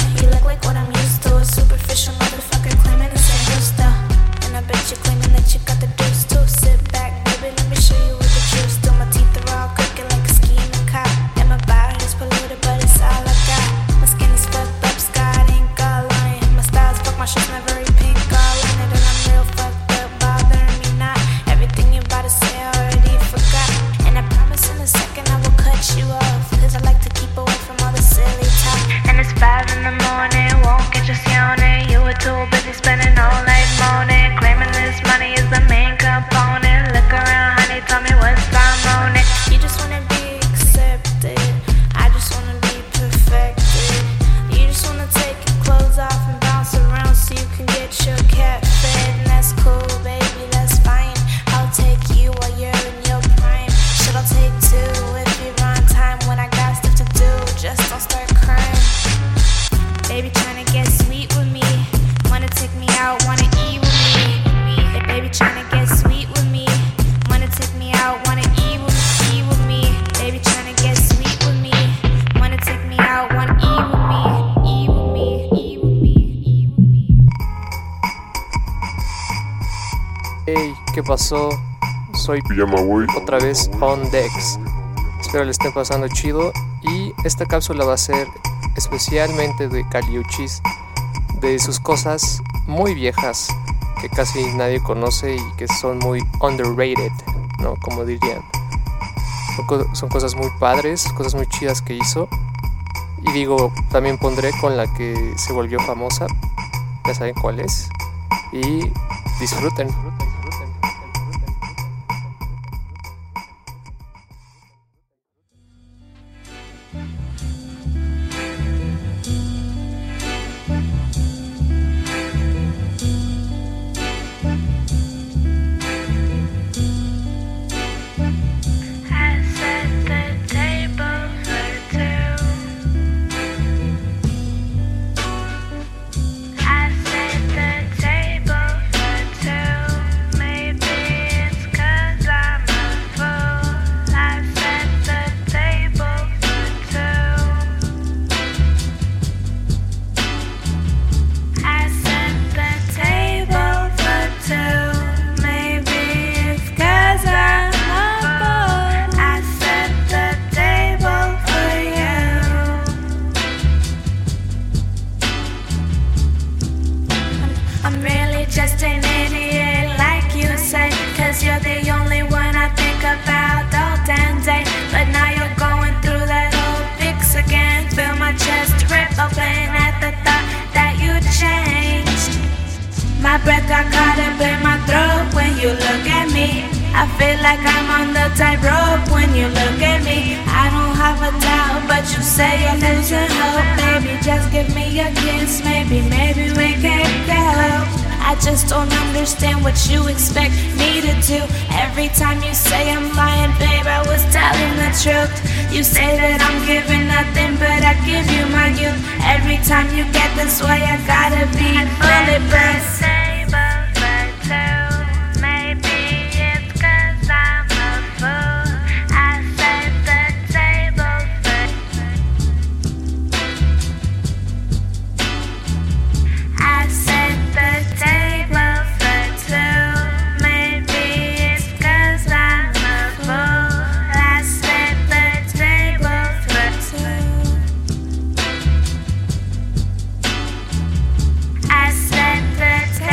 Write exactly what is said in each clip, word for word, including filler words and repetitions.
sucker. You look like what I'm used to, a superficial motherfucker claiming it's a new stuff. And I bet you're claiming that you got the deuce too. Sit back, baby, let me show you what the juice do. My teeth are all crooked like a ski in a cop. And my body is polluted, but it's all I got. My skin is fucked up, Scott ain't got lying. My style's fucked, my shit's never even pink, all in it. And I'm real fucked up, bothering me not. Everything you about to say I already forgot. And I promise in a second I will cut you off, cause I like to keep away from all the silly talk. And it's five in the morning, won't get your yawning. You were too busy spending all night moaning, claiming this money is the main component. Look around, honey, tell me what's I'm on it. You just wanna be accepted, I just wanna be perfected. You just wanna take your clothes off and bounce around so you can get your cat fed. And that's cool, baby, that's fine. I'll take you while you're in your prime. Shit, I'll take two if you're on time. When I got stuff to do, just don't start crying. Baby tryna get sweet with me, wanna take me out, wanna eat with me. Baby tryna get sweet with me, wanna take me out, wanna eat with me, eat with me. Baby tryna get sweet with me, wanna take me out, wanna eat with me, eat with me, eat with me, eat with me. Hey, ¿qué pasó? Soy Pijama Boy, otra vez on Dex. Espero le estén pasando chido. Y esta cápsula va a ser especialmente de Kali Uchis, de sus cosas muy viejas que casi nadie conoce y que son muy underrated, ¿no? Como dirían, son, co- son cosas muy padres, cosas muy chidas que hizo. Y digo, también pondré con la que se volvió famosa, ya saben cuál es. Y disfruten. Let's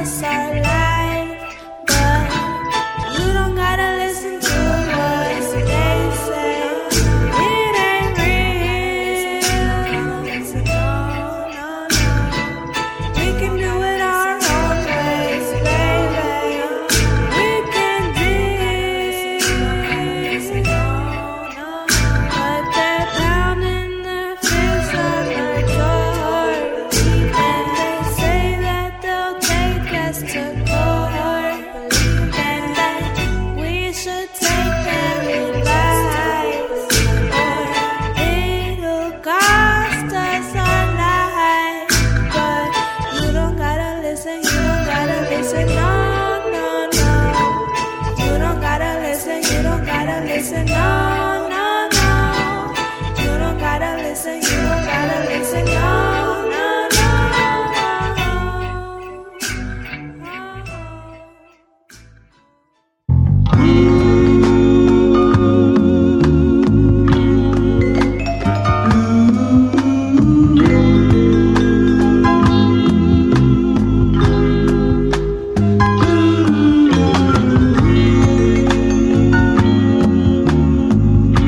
yes, I lied, but you don't gotta listen to what they say. It ain't real, so no, no, no. We can do it our own way, baby. We can deal, so no, no. But they're pounding their fists on my door, and they say that they'll take us to court, and that we should take their lives, or it'll cost us our lives. But you don't gotta listen, you don't gotta listen, no, no, no. You don't gotta listen, you don't gotta listen, no, no, no. You don't gotta listen, you don't gotta listen, no, no, no, no, no. Oh Lord, nothing. Heaven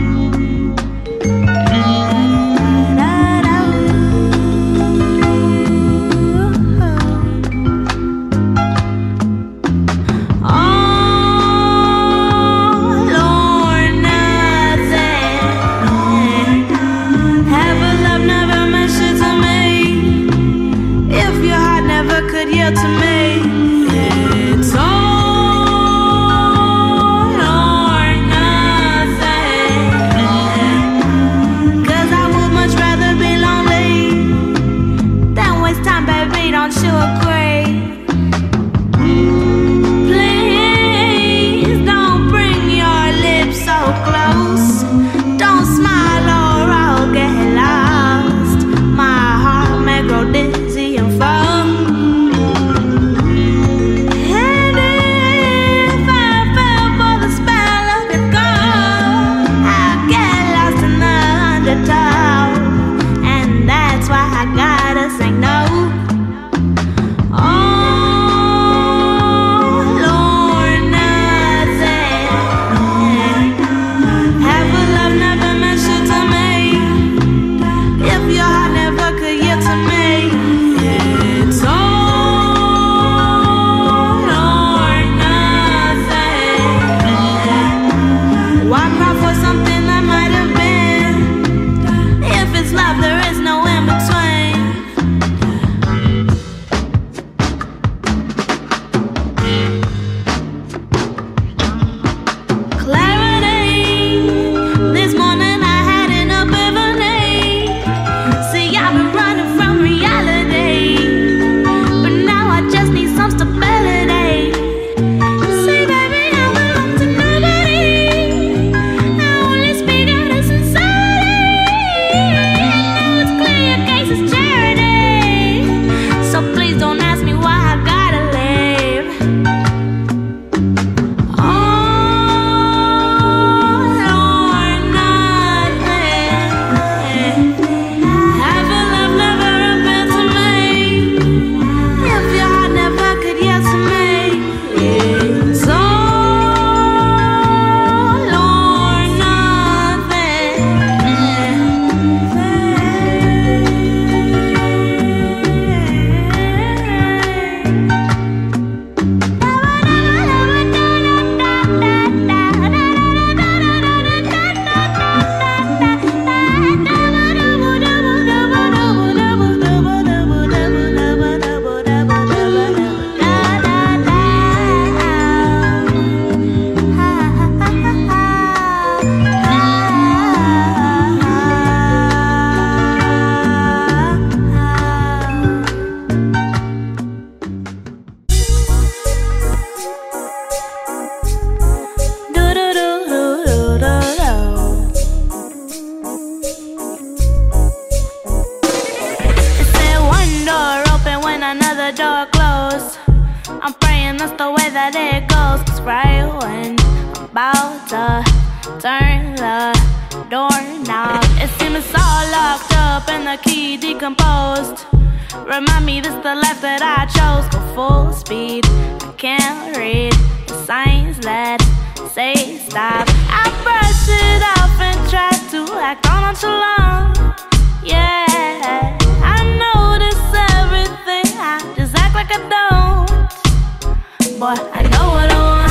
love never meant shit to me. If your heart never could yield to me, it's all or nothing. 'Cause I would much rather be lonely than waste time, baby. Don't you agree? Please don't bring your lips so close. Don't smile or I'll get lost. My heart may grow dizzy and fall. And if I fell for the spell of your girl, I'll get lost in the undertow. And that's why I gotta say no. All or nothing. Have a love never meant shit to me. If your heart never could yield to me, it's all or nothing. Why cry for something that might have been? If it's love, there is no in between. Clarity. This morning I had an epiphany. See, I've been running from reality, but now I just need some stability. See, baby, I belong to nobody. I only speak out of sincerity. Now it's clear your case is charity. So please don't ask me why I gotta leave. All or nothing. Have a love never happened to me. If your heart never could yes to me, it's all or nothing. Do do do do do do do. It said one door open when another door closed. I'm praying that's the way that it goes. 'Cause right when I'm about to turn the doorknob, it seems it's all locked up and the key decomposed. Remind me this the life that I chose. Go full speed, I can't read the signs that say stop. I brush it off and try to act all nonchalant. Yeah, I notice everything, I just act like I don't. Boy, I know what I want.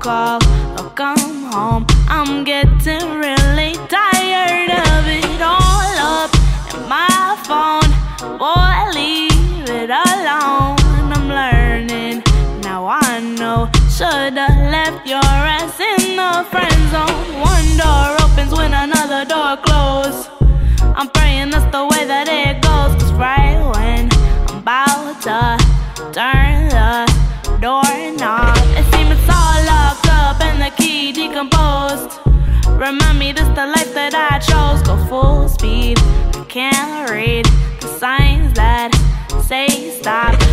Call or come home. I'm getting really tired of it all up in my phone. Boy, leave it alone. I'm learning, now I know. Shoulda left your ass in the friend zone. One door opens when another door closes. I'm praying that's the way that it goes. Cause right when I'm about to turn the door knob, it seems it's all up and the key decomposed. Remind me this the life that I chose. Go full speed, I can't read the signs that say stop.